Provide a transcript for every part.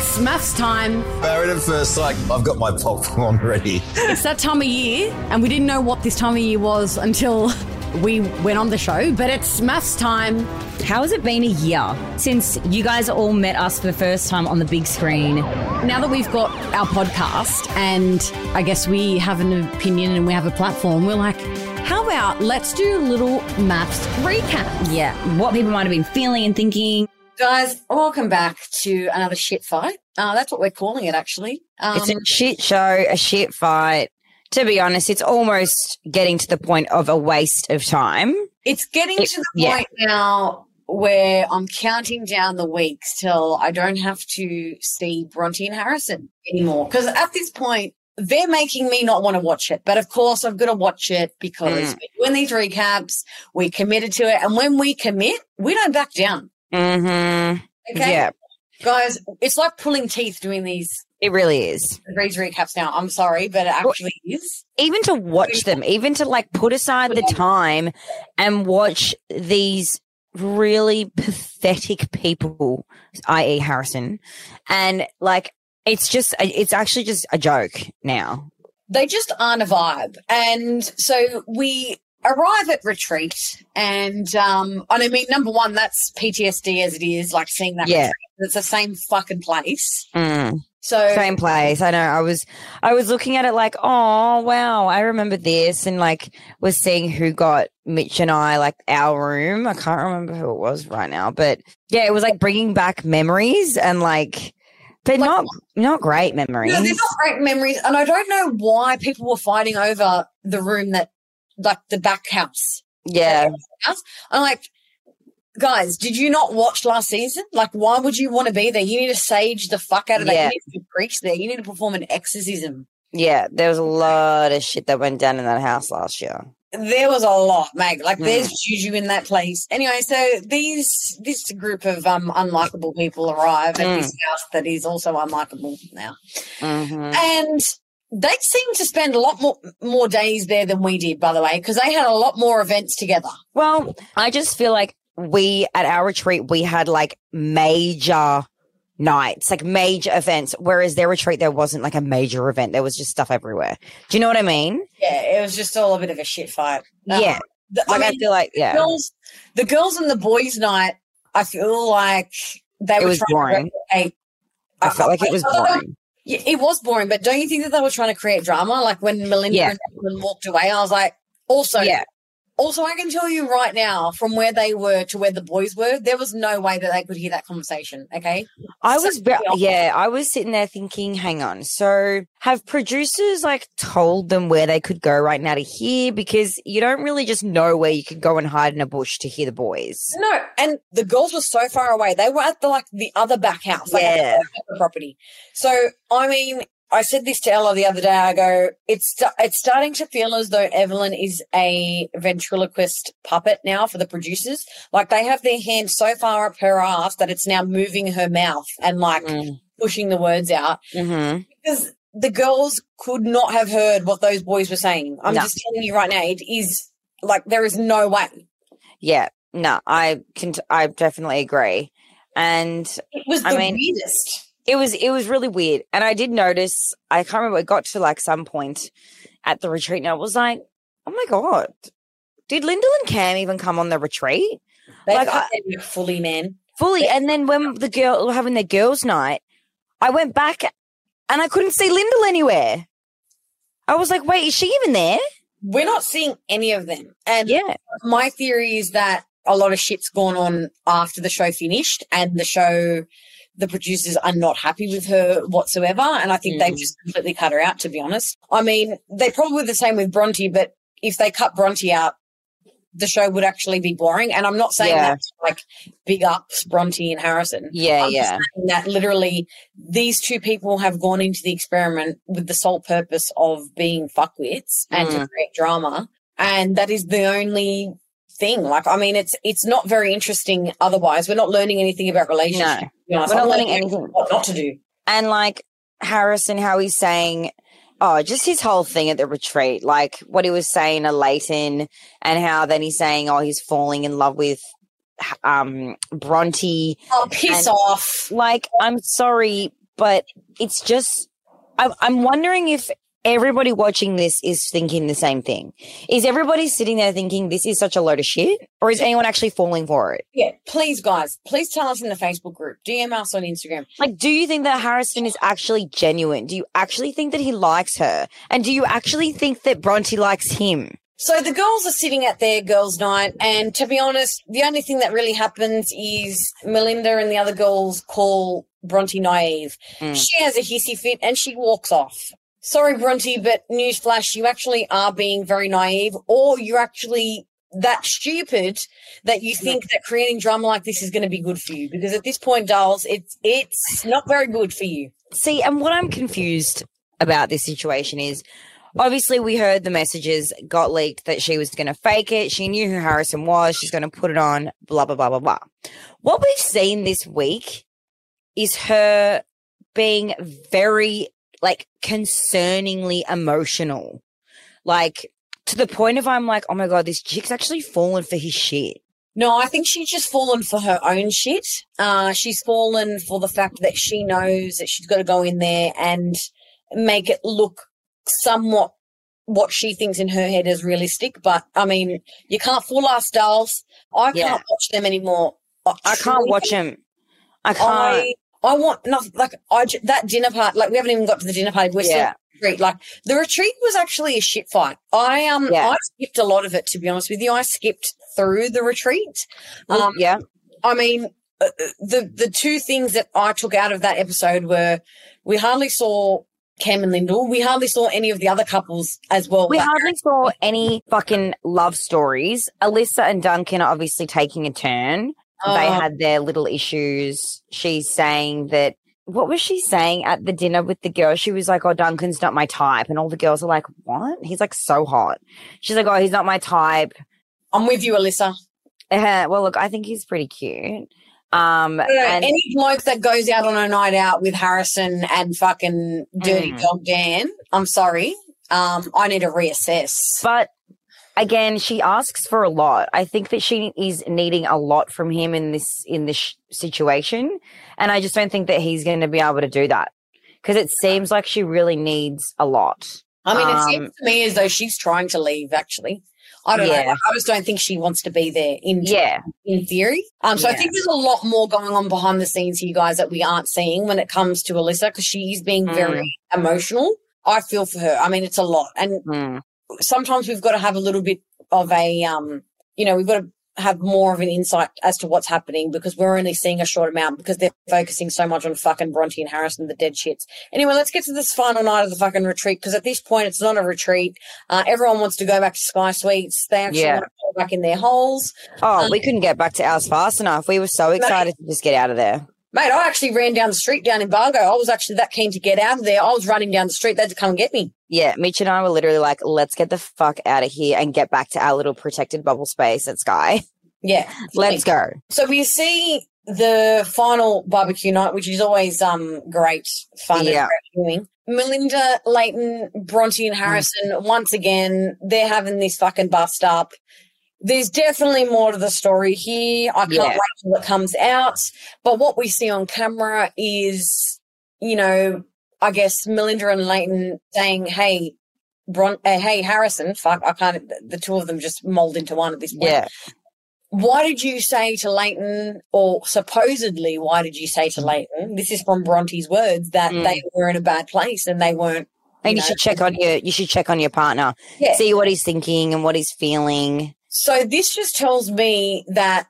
It's maths time. Married at first sight. I've got my popcorn ready. It's that time of year, and we didn't know what this time of year was until we went on the show, but it's maths time. How has it been a year since you guys all met us for the first time on the big screen? Now that we've got our podcast and I guess we have an opinion and we have a platform, we're like, how about let's do a little maths recap? Yeah, what people might have been feeling and thinking. Guys, welcome back to another shit fight. That's what we're calling it, actually. It's a shit show, a shit fight. To be honest, it's almost getting to the point of a waste of time. It's getting to the point now where I'm counting down the weeks till I don't have to see Bronte and Harrison anymore. Because at this point, they're making me not want to watch it. But, of course, I've got to watch it because we're doing these recaps, we committed to it. And when we commit, we don't back down. Mm-hmm. Okay? Yeah. Guys, it's like pulling teeth doing these. It really is. Read recaps now. I'm sorry, but it actually is. Even to watch them, even to like put aside the time and watch these really pathetic people, i.e. Harrison, and like it's actually just a joke now. They just aren't a vibe. And so we arrive at retreat and, I mean, number one, that's PTSD as it is, like seeing that retreat. It's the same fucking place. Mm. So same place. I know. I was looking at it like, oh wow, I remember this, and like was seeing who got Mitch and I like our room. I can't remember who it was right now, but yeah, it was like bringing back memories and like, but like, not great memories. No, they're not great memories, and I don't know why people were fighting over the room that like the back house. Yeah, I'm like, guys, did you not watch last season? Like, why would you want to be there? You need to sage the fuck out of that. You need to preach there. You need to perform an exorcism. Yeah, there was a lot of shit that went down in that house last year. There was a lot, mate. Like, there's juju in that place. Anyway, so this group of unlikable people arrive at this house that is also unlikable now. Mm-hmm. And they seem to spend a lot more days there than we did, by the way, because they had a lot more events together. Well, I just feel like we, at our retreat, we had like major nights, like major events, whereas their retreat, there wasn't like a major event. There was just stuff everywhere. Do you know what I mean? Yeah, it was just all a bit of a shit fight. Yeah. I feel like, yeah. The girls and the boys' night, I feel like they were trying to replicate. I felt like it was boring. Yeah, it was boring, but don't you think that they were trying to create drama? Like when Melinda and Evelyn walked away, I was like, Also, I can tell you right now, from where they were to where the boys were, there was no way that they could hear that conversation, okay? I was sitting there thinking, hang on, so have producers, like, told them where they could go right now to hear? Because you don't really just know where you could go and hide in a bush to hear the boys. No, and the girls were so far away. They were at, the other back house, the property. So, I mean, I said this to Ella the other day. I go, it's starting to feel as though Evelyn is a ventriloquist puppet now for the producers. Like they have their hand so far up her ass that it's now moving her mouth and like pushing the words out. Mm-hmm. Because the girls could not have heard what those boys were saying. I'm just telling you right now, it is like there is no way. Yeah, no, I definitely agree. And it was weirdest. It was really weird. And I did notice, I can't remember, it got to like some point at the retreat and I was like, oh my God, did Lyndall and Cam even come on the retreat? They were fully, man. Fully. And then when the girl were having their girls' night, I went back and I couldn't see Lyndall anywhere. I was like, wait, is she even there? We're not seeing any of them. And my theory is that a lot of shit's gone on after the show finished and the producers are not happy with her whatsoever, and I think they've just completely cut her out, to be honest. I mean, they probably were the same with Bronte, but if they cut Bronte out, the show would actually be boring. And I'm not saying that to, like, big ups Bronte and Harrison. Yeah, I'm just saying that literally these two people have gone into the experiment with the sole purpose of being fuckwits and to create drama, and that is the only thing. Like, I mean, it's not very interesting otherwise. We're not learning anything about relationships. No. You know, we're not learning anything what not to do. And like Harrison, how he's saying, just his whole thing at the retreat, like what he was saying to Leighton, and how then he's saying, he's falling in love with Bronte. Oh, piss off. Like, I'm sorry, But it's just, I'm wondering if everybody watching this is thinking the same thing. Is everybody sitting there thinking this is such a load of shit? Or is anyone actually falling for it? Yeah, please, guys, please tell us in the Facebook group. DM us on Instagram. Like, do you think that Harrison is actually genuine? Do you actually think that he likes her? And do you actually think that Bronte likes him? So the girls are sitting at their girls' night, and to be honest, the only thing that really happens is Melinda and the other girls call Bronte naive. Mm. She has a hissy fit and she walks off. Sorry, Bronte, but newsflash, you actually are being very naive, or you're actually that stupid that you think that creating drama like this is going to be good for you, because at this point, dolls, it's not very good for you. See, and what I'm confused about this situation is, obviously we heard the messages got leaked that she was going to fake it. She knew who Harrison was. She's going to put it on, blah, blah, blah, blah, blah. What we've seen this week is her being very, like, concerningly emotional, like to the point of I'm like, oh, my God, this chick's actually fallen for his shit. No, I think she's just fallen for her own shit. She's fallen for the fact that she knows that she's got to go in there and make it look somewhat what she thinks in her head is realistic. But, I mean, you can't fool us, dolls. I can't watch them anymore. I can't watch them. I can't. I want nothing. Like, that dinner party, like, we haven't even got to the dinner party. We're still on the retreat. Like, the retreat was actually a shit fight. I skipped a lot of it, to be honest with you. I skipped through the retreat. I mean, the two things that I took out of that episode were we hardly saw Cam and Lyndall. We hardly saw any of the other couples as well. We hardly saw any fucking love stories. Alyssa and Duncan are obviously taking a turn. They had their little issues. She's saying that, what was she saying at the dinner with the girl? She was like, oh, Duncan's not my type. And all the girls are like, what? He's like so hot. She's like, oh, he's not my type. I'm with you, Alyssa. Well, look, I think he's pretty cute. Any bloke that goes out on a night out with Harrison and fucking Dirty Dog Dan, I'm sorry. I need to reassess. But again, she asks for a lot. I think that she is needing a lot from him in this situation, and I just don't think that he's going to be able to do that, because it seems like she really needs a lot. I mean, it seems to me as though she's trying to leave, actually. I don't know. I just don't think she wants to be there in theory. So I think there's a lot more going on behind the scenes here, you guys, that we aren't seeing when it comes to Alyssa, because she is being very emotional. I feel for her. I mean, it's a lot. And sometimes we've got to have a little bit of a, we've got to have more of an insight as to what's happening, because we're only seeing a short amount because they're focusing so much on fucking Bronte and Harrison, the dead shits. Anyway, let's get to this final night of the fucking retreat, because at this point it's not a retreat. Everyone wants to go back to Sky Suites. They actually want to go back in their holes. Oh, we couldn't get back to ours fast enough. We were so excited to just get out of there. Mate, I actually ran down the street down in Bargo. I was actually that keen to get out of there. I was running down the street. They had to come and get me. Yeah, Mitch and I were literally like, let's get the fuck out of here and get back to our little protected bubble space at Sky. Yeah. Let's go. So we see the final barbecue night, which is always great fun and great viewing. Melinda, Leighton, Bronte and Harrison, once again, they're having this fucking bust up. There's definitely more to the story here. I can't wait till it comes out. But what we see on camera is, you know, I guess Melinda and Leighton saying, hey, Harrison, fuck, I can't, the two of them just mold into one at this point. Yeah. Why did you say to Leighton, or supposedly why did you say to Leighton, this is from Bronte's words, that they were in a bad place and they weren't. And you should check on your partner, see what he's thinking and what he's feeling. So this just tells me that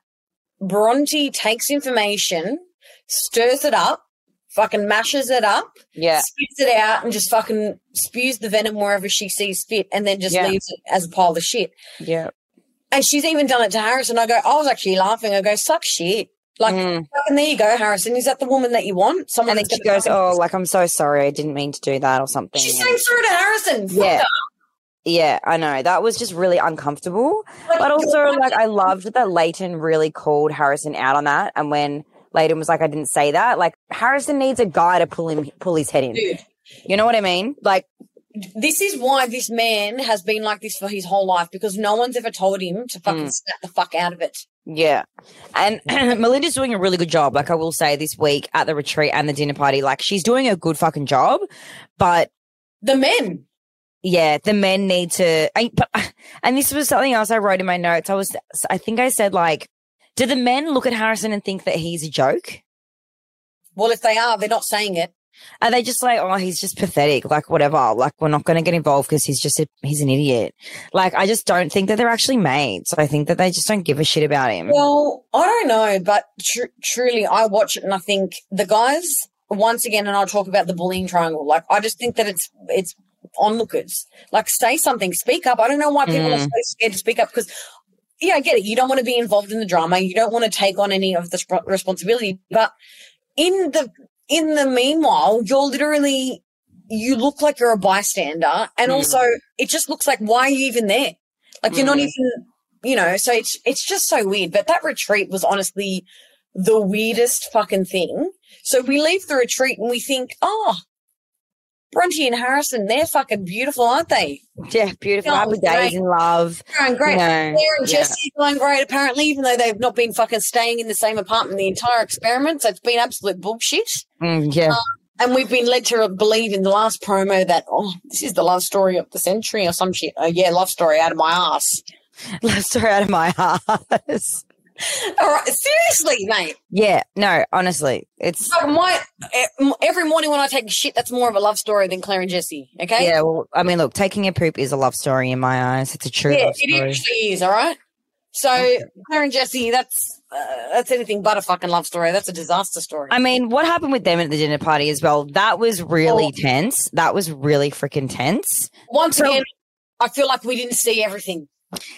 Bronte takes information, stirs it up, fucking mashes it up, spits it out, and just fucking spews the venom wherever she sees fit, and then just leaves it as a pile of shit. Yeah. And she's even done it to Harrison. I was actually laughing. I go, suck shit. Like, fucking there you go, Harrison. Is that the woman that you want? Someone. And then she goes, oh, like, I'm so sorry. I didn't mean to do that or something. She's saying sorry to Harrison. Yeah. Yeah, I know. That was just really uncomfortable. But also, like, I loved that Leighton really called Harrison out on that. And when Leighton was like, I didn't say that, like, Harrison needs a guy to pull his head in. Dude. You know what I mean? Like, this is why this man has been like this for his whole life, because no one's ever told him to fucking snap the fuck out of it. Yeah. And Melinda's doing a really good job, like I will say, this week at the retreat and the dinner party. Like, she's doing a good fucking job, but... The men. Yeah, the men need to... And this was something else I wrote in my notes. I think I said, like, do the men look at Harrison and think that he's a joke? Well, if they are, they're not saying it. Are they just like, oh, he's just pathetic, like whatever, like we're not going to get involved because he's an idiot. Like, I just don't think that they're actually mates. I think that they just don't give a shit about him. Well, I don't know, but truly I watch it and I think the guys, once again, and I'll talk about the bullying triangle, like I just think that it's onlookers. Like, say something, speak up. I don't know why people are so scared to speak up because, yeah, I get it. You don't want to be involved in the drama. You don't want to take on any of the responsibility, but in the meanwhile, you look like you're a bystander, and also it just looks like, why are you even there? Like, you're not even, you know, so it's just so weird. But that retreat was honestly the weirdest fucking thing. So we leave the retreat and we think, oh, Bronte and Harrison, they're fucking beautiful, aren't they? Yeah, beautiful. Happy days in love. They're going great. Claire and Jessie are going great, apparently, even though they've not been fucking staying in the same apartment the entire experiment. So it's been absolute bullshit. And we've been led to believe in the last promo that, oh, this is the love story of the century or some shit. Oh, yeah, love story out of my ass. Love story out of my ass. All right, seriously, mate. Yeah, no, honestly, it's like every morning when I take a shit, that's more of a love story than Claire and Jessie. Okay. Yeah, well, I mean, look, taking a poop is a love story in my eyes. It's a true love story. Yeah, it actually is. All right. So Claire and Jessie, that's anything but a fucking love story. That's a disaster story. I mean, what happened with them at the dinner party as well? That was really tense. That was really freaking tense. Once again, I feel like we didn't see everything.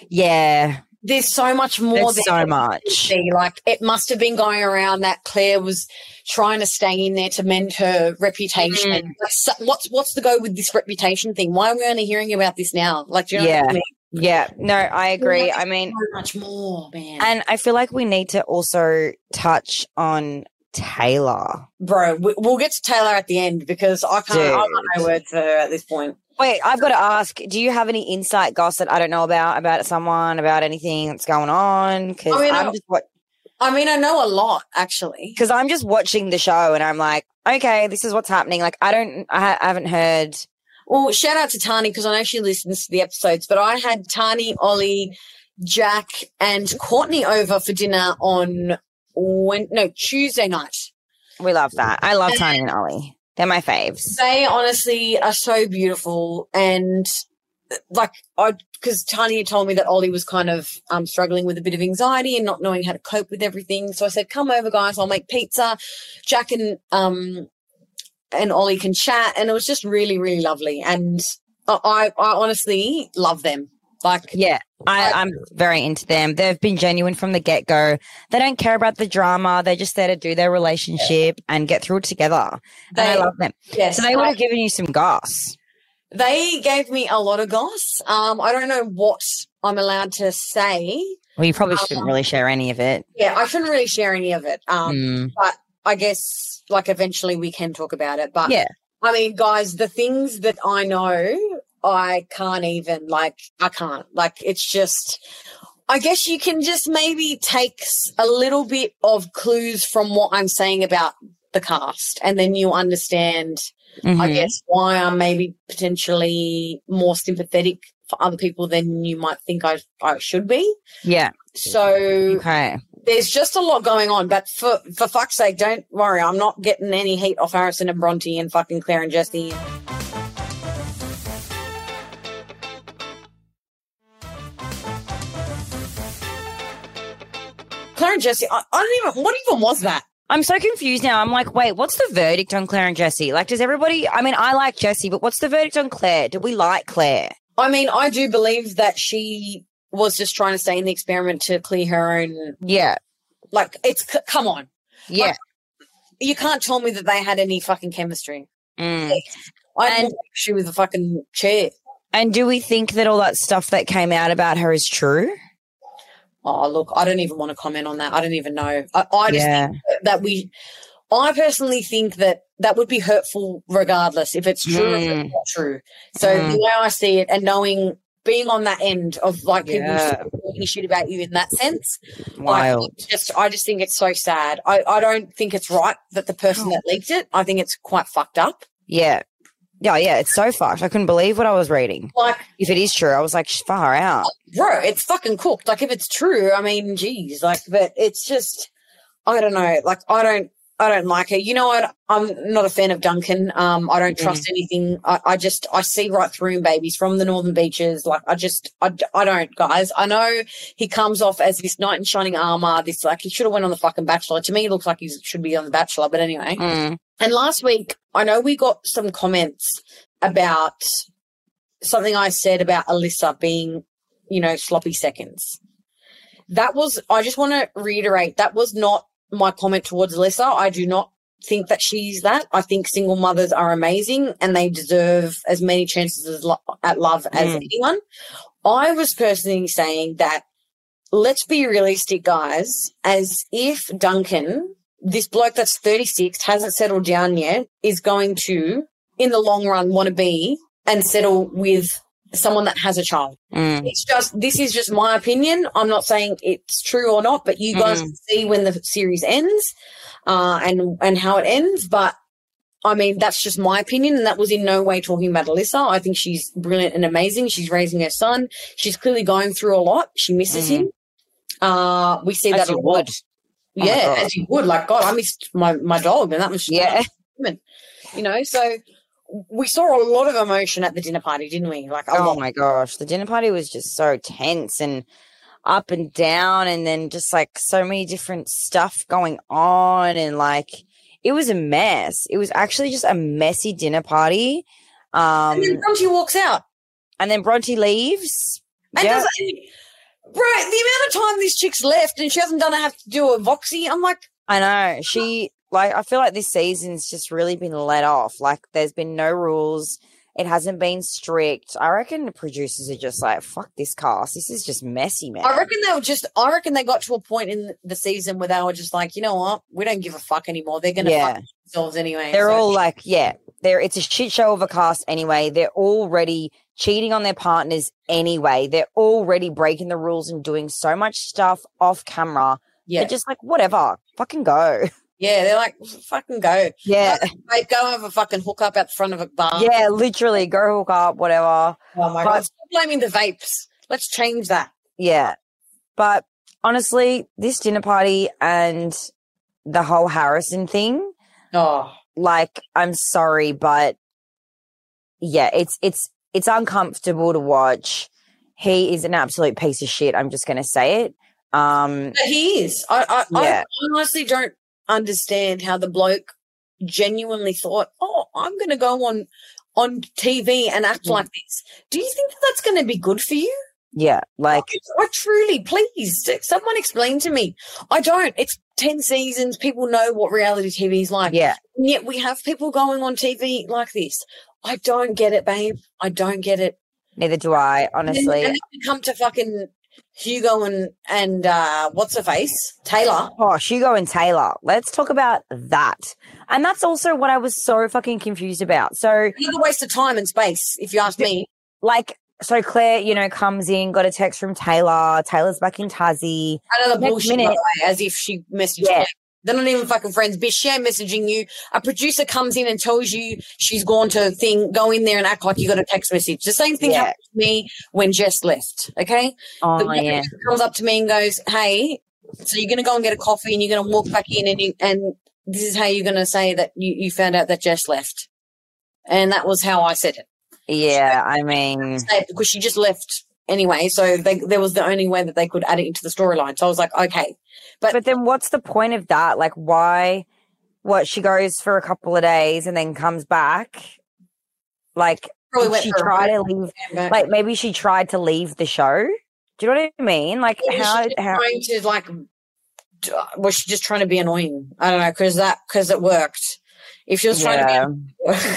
Yeah. There's so much more. There's so much. Like, it must have been going around that Claire was trying to stay in there to mend her reputation. What's the go with this reputation thing? Why are we only hearing about this now? Like, do you know what I mean? Yeah, no, I agree. I mean, so much more, man. And I feel like we need to also touch on Taylor. Bro, we'll get to Taylor at the end because I've got no words for her at this point. Wait, I've got to ask, do you have any insight gossip I don't know about someone, about anything that's going on? Cause I know a lot, actually. Because I'm just watching the show and I'm like, okay, this is what's happening. Like, I haven't heard. Well, shout out to Tani because I know she listens to the episodes, but I had Tani, Ollie, Jack and Courtney over for dinner on Tuesday night. We love that. I love Tani and Ollie. They're my faves. They honestly are so beautiful, and like because Tani had told me that Ollie was kind of struggling with a bit of anxiety and not knowing how to cope with everything. So I said, "Come over, guys. I'll make pizza. Jack and Ollie can chat," and it was just really, really lovely. And I honestly love them. Like, yeah, I'm very into them. They've been genuine from the get-go. They don't care about the drama. They're just there to do their relationship and get through it together. And I love them. Yes, so they would have given you some goss. They gave me a lot of goss. I don't know what I'm allowed to say. Well, you probably shouldn't really share any of it. Yeah, I shouldn't really share any of it. But I guess, like, eventually we can talk about it. But, I mean, guys, the things that I know... I can't. Like, it's just, I guess you can just maybe take a little bit of clues from what I'm saying about the cast, and then you understand, I guess, why I'm maybe potentially more sympathetic for other people than you might think I should be. Yeah. So there's just a lot going on, but for fuck's sake, don't worry. I'm not getting any heat off Harrison and Bronte and fucking Claire and Jessie. Claire and Jessie, what even was that? I'm so confused now. I'm like, wait, what's the verdict on Claire and Jessie? Like, does everybody, I mean, I like Jessie, but what's the verdict on Claire? Do we like Claire? I mean, I do believe that she was just trying to stay in the experiment to clear her own. Yeah. Like, it's, come on. Yeah. Like, you can't tell me that they had any fucking chemistry. I didn't think she was a fucking chair. And do we think that all that stuff that came out about her is true? Oh, look, I don't even want to comment on that. I don't even know. I just think that I personally think that would be hurtful regardless if it's true or if it's not true. So the way I see it, and knowing being on that end of like people talking shit about you in that sense. Wild. I just think it's so sad. I don't think it's right that the person that leaked it, I think it's quite fucked up. Yeah. Yeah, yeah, it's so fucked. I couldn't believe what I was reading. Like, if it is true, I was like, far out. Bro, it's fucking cooked. Like, if it's true, I mean, geez. Like, but it's just, I don't know. Like, I don't like it. You know what? I'm not a fan of Duncan. I don't trust anything. I see right through him, babies, from the Northern Beaches. Like, I don't, guys. I know he comes off as this knight in shining armour, this, like, he should have went on the fucking Bachelor. To me, it looks like he should be on the Bachelor, but anyway. Mm. And last week, I know we got some comments about something I said about Alyssa being, you know, sloppy seconds. That was, I just want to reiterate, that was not my comment towards Alyssa. I do not think that she's that. I think single mothers are amazing and they deserve as many chances at love as anyone. I was personally saying that let's be realistic, guys, as if Duncan, this bloke that's 36, hasn't settled down yet, is going to, in the long run, want to be and settle with someone that has a child. It's just, this is just my opinion. I'm not saying it's true or not, but you guys can see when the series ends and how it ends. But, I mean, that's just my opinion, and that was in no way talking about Alyssa. I think she's brilliant and amazing. She's raising her son. She's clearly going through a lot. She misses him. We see that a lot. Yeah, as you would. Like, God, I missed my dog, and that was human. You know, so we saw a lot of emotion at the dinner party, didn't we? Like, my gosh, the dinner party was just so tense and up and down, and then just like so many different stuff going on, and like it was a mess. It was actually just a messy dinner party. And then Bronte walks out, and then Bronte leaves. And right, the amount of time this chick's left and she hasn't done have to do a voxy, I'm like, I know. She, like, I feel like this season's just really been let off. Like, there's been no rules. It hasn't been strict. I reckon the producers are just like, fuck this cast. This is just messy, man. I reckon they got to a point in the season where they were just like, you know what? We don't give a fuck anymore. They're going to fuck themselves anyway. They're all like, it's a shit show of a cast anyway. They're already cheating on their partners anyway. They're already breaking the rules and doing so much stuff off camera. Yeah. They're just like, whatever, fucking go. Yeah, they're like, fucking go. Yeah. Like, go have a fucking hook up at the front of a bar. Yeah, literally, go hook up, whatever. Oh, my God. Stop blaming the vapes. Let's change that. Yeah. But honestly, this dinner party and the whole Harrison thing, like, I'm sorry, but, yeah, it's uncomfortable to watch. He is an absolute piece of shit. I'm just going to say it. He is. I honestly don't understand how the bloke genuinely thought, I'm going to go on TV and act like this. Do you think that's going to be good for you? Yeah. Like, I truly, please, someone explain to me. I don't. It's 10 seasons. People know what reality TV is like. Yeah. And yet we have people going on TV like this. I don't get it, babe. I don't get it. Neither do I, honestly. And then we come to fucking Hugo and what's her face? Taylor. Oh, Hugo and Taylor. Let's talk about that. And that's also what I was so fucking confused about. So another waste of time and space, if you ask me. Like, so Claire, you know, comes in, got a text from Taylor. Taylor's back in Tassie. Another bullshit minute, as if she messaged her. They're not even fucking friends, bitch. She ain't messaging you. A producer comes in and tells you she's gone to a thing. Go in there and act like you got a text message. The same thing happened to me when Jess left, okay? Oh, yeah. Comes up to me and goes, hey, so you're going to go and get a coffee and you're going to walk back in and this is how you're going to say that you found out that Jess left. And that was how I said it. Yeah, so, I mean. Because she just left anyway, so there was the only way that they could add it into the storyline. So I was like, okay. But then what's the point of that? Like, why? What, she goes for a couple of days and then comes back? Like, she tried to leave. Like, maybe she tried to leave the show. Do you know what I mean? Like, how? Trying to, like, was she just trying to be annoying? I don't know, because it worked. If she was trying to be annoying,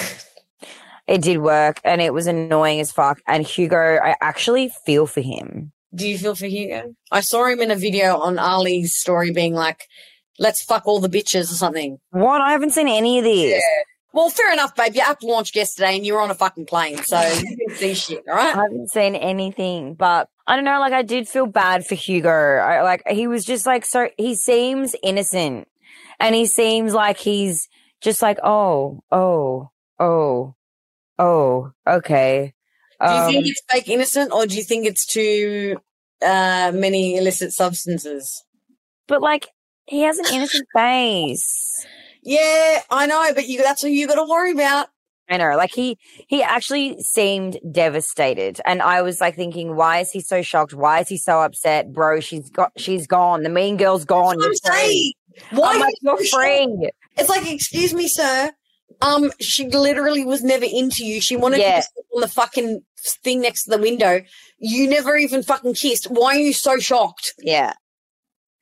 it did work, and it was annoying as fuck. And Hugo, I actually feel for him. Do you feel for Hugo? I saw him in a video on Ali's story being like, let's fuck all the bitches or something. What? I haven't seen any of this. Yeah. Well, fair enough, babe. You up launched yesterday and you were on a fucking plane, so you didn't see shit, all right? I haven't seen anything, but I don't know, like I did feel bad for Hugo. He was just like, so he seems innocent and he seems like he's just like, oh, okay. Do you think it's fake innocent or do you think it's too many illicit substances? But like he has an innocent face. Yeah, I know, but that's what you got to worry about. I know. Like he actually seemed devastated, and I was like thinking, why is he so shocked? Why is he so upset, bro? She's gone. The mean girl's gone. That's what I'm saying. Why? I'm like, you're free. It's like, excuse me, sir. She literally was never into you. She wanted to sit on the fucking thing next to the window. You never even fucking kissed. Why are you so shocked? Yeah.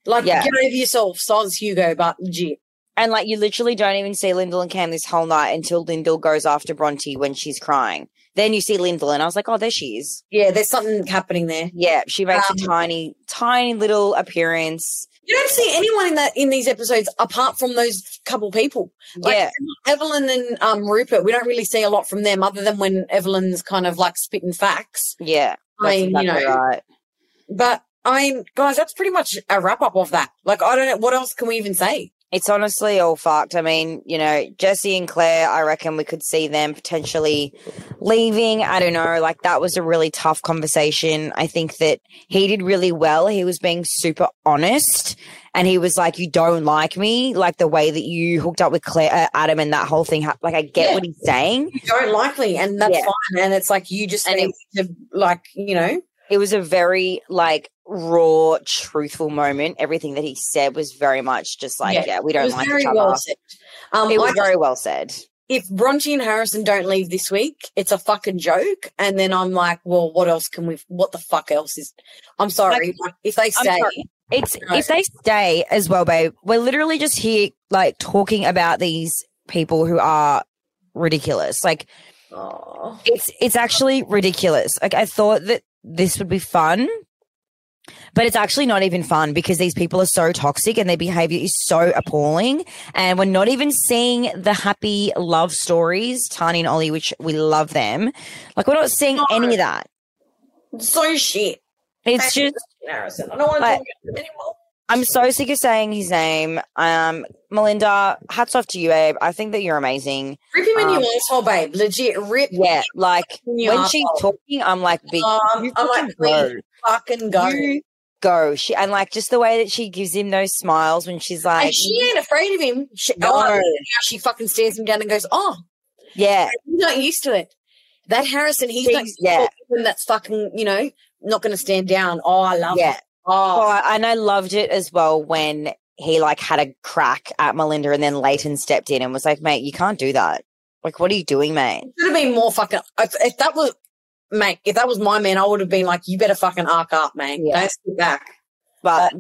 Like, get over yourself. So it's Hugo, but legit. And, like, you literally don't even see Lyndall and Cam this whole night until Lyndall goes after Bronte when she's crying. Then you see Lyndall, and I was like, oh, there she is. Yeah, there's something happening there. Yeah, she makes a tiny, tiny little appearance. You don't see anyone in these episodes apart from those couple people. Like, yeah. Evelyn and Rupert, we don't really see a lot from them other than when Evelyn's kind of, like, spitting facts. Yeah. I mean, exactly, you know. Right. But, I mean, guys, that's pretty much a wrap-up of that. Like, I don't know, what else can we even say? It's honestly all fucked. I mean, you know, Jesse and Claire, I reckon we could see them potentially leaving. I don't know. Like, that was a really tough conversation. I think that he did really well. He was being super honest and he was like, you don't like me. Like, the way that you hooked up with Claire, Adam and that whole thing. Like, I get what he's saying. You don't like me and that's fine. And it's like, you just need to, like, you know. It was a very, like, raw, truthful moment. Everything that he said was very much just like, we don't like each other. Well said. It was very well said. If Bronte and Harrison don't leave this week, it's a fucking joke. And then I'm like, well, what the fuck else is, I'm sorry. Like, if they stay. If they stay as well, babe, we're literally just here, like, talking about these people who are ridiculous. Like, it's actually ridiculous. Like, I thought that this would be fun, but it's actually not even fun because these people are so toxic and their behavior is so appalling. And we're not even seeing the happy love stories, Tani and Ollie, which we love them. Like, we're not seeing any of that. So shit. It's just Harrison. I don't want to talk about him anymore. I'm so sick of saying his name. Melinda, hats off to you, babe. I think that you're amazing. Rip him in your asshole, babe. Legit, rip. Yeah, like when she's talking, I'm like, big. I'm like, go. Fucking go. You go. She, and like just the way that she gives him those smiles when she's like. And she ain't afraid of him. She fucking stares him down and goes, oh. Yeah. He's not used to it. That Harrison, he's not used to him. That's fucking, you know, not going to stand down. Oh, I love it. Oh, and I loved it as well when he, like, had a crack at Melinda and then Leighton stepped in and was like, mate, you can't do that. Like, what are you doing, mate? It should have been more fucking – if that was my man, I would have been like, you better fucking arc up, man. Yeah. Don't sit back. But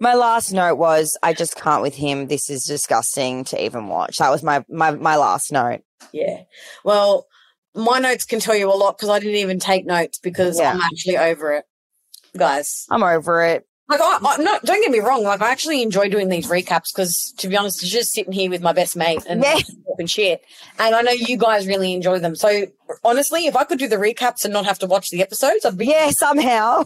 my last note was, I just can't with him. This is disgusting to even watch. That was my last note. Yeah. Well, my notes can tell you a lot because I didn't even take notes because I'm actually over it. Guys, I'm over it. Like, no, don't get me wrong. Like, I actually enjoy doing these recaps because, to be honest, it's just sitting here with my best mate and talking shit. And I know you guys really enjoy them. So, honestly, if I could do the recaps and not have to watch the episodes, I'd be somehow.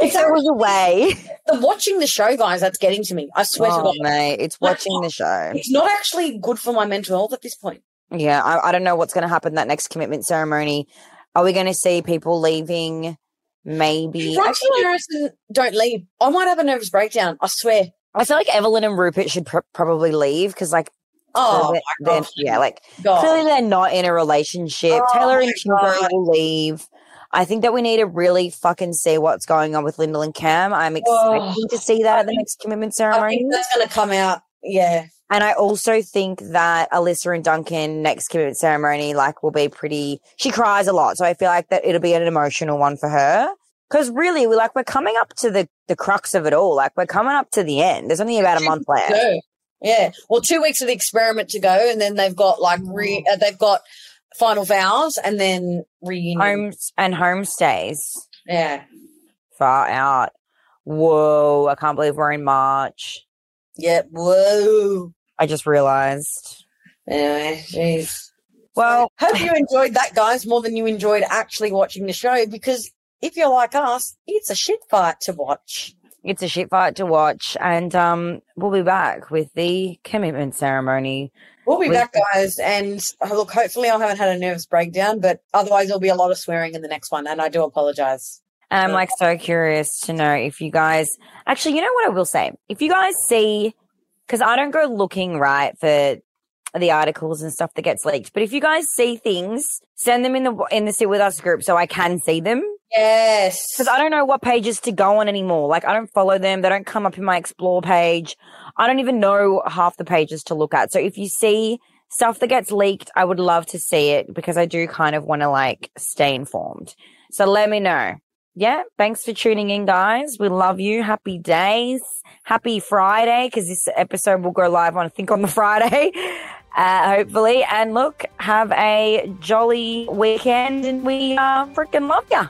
If there was a way, the watching the show, guys, that's getting to me. I swear to God, mate, it's watching the show. It's not actually good for my mental health at this point. Yeah, I don't know what's going to happen that next commitment ceremony. Are we going to see people leaving? Maybe. Harrison don't leave. I might have a nervous breakdown. I swear. I feel like Evelyn and Rupert should probably leave because, like, clearly they're not in a relationship. Taylor and Kimberly will leave. I think that we need to really fucking see what's going on with Lyndall and Cam. I'm expecting to see that at the next commitment ceremony. I think that's going to come out. Yeah. And I also think that Alyssa and Duncan next commitment ceremony, like, will be pretty – she cries a lot, so I feel like that it'll be an emotional one for her because really we're coming up to the crux of it all. Like, we're coming up to the end. There's only about a month left. Yeah. Well, 2 weeks of the experiment to go and then they've got, like, they've got final vows and then reunion. Homes and homestays. Yeah. Far out. Whoa, I can't believe we're in March. Yep. Whoa. I just realized. Anyway, geez. Well, hope you enjoyed that, guys, more than you enjoyed actually watching the show, because if you're like us, it's a shit fight to watch. It's a shit fight to watch, and we'll be back with the commitment ceremony. We'll be back, guys, and look, hopefully I haven't had a nervous breakdown, but otherwise there'll be a lot of swearing in the next one, and I do apologise. I'm, like, so curious to know if you guys – actually, you know what I will say? If you guys see – because I don't go looking, right, for the articles and stuff that gets leaked, but if you guys see things, send them in the Sit With Us group so I can see them. Yes. Because I don't know what pages to go on anymore. Like, I don't follow them. They don't come up in my Explore page. I don't even know half the pages to look at. So if you see stuff that gets leaked, I would love to see it because I do kind of want to, like, stay informed. So let me know. Yeah, thanks for tuning in, guys. We love you. Happy days. Happy Friday, because this episode will go live on, I think, on the Friday, hopefully. And, look, have a jolly weekend, and we freaking love ya.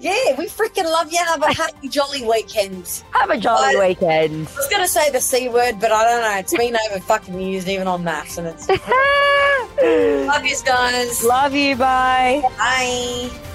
Yeah, we freaking love you. Have a happy, jolly weekend. Have a jolly weekend. I was going to say the C word, but I don't know. It's been over fucking used even on MAFS, and it's... Love you, guys. Love you. Bye. Bye.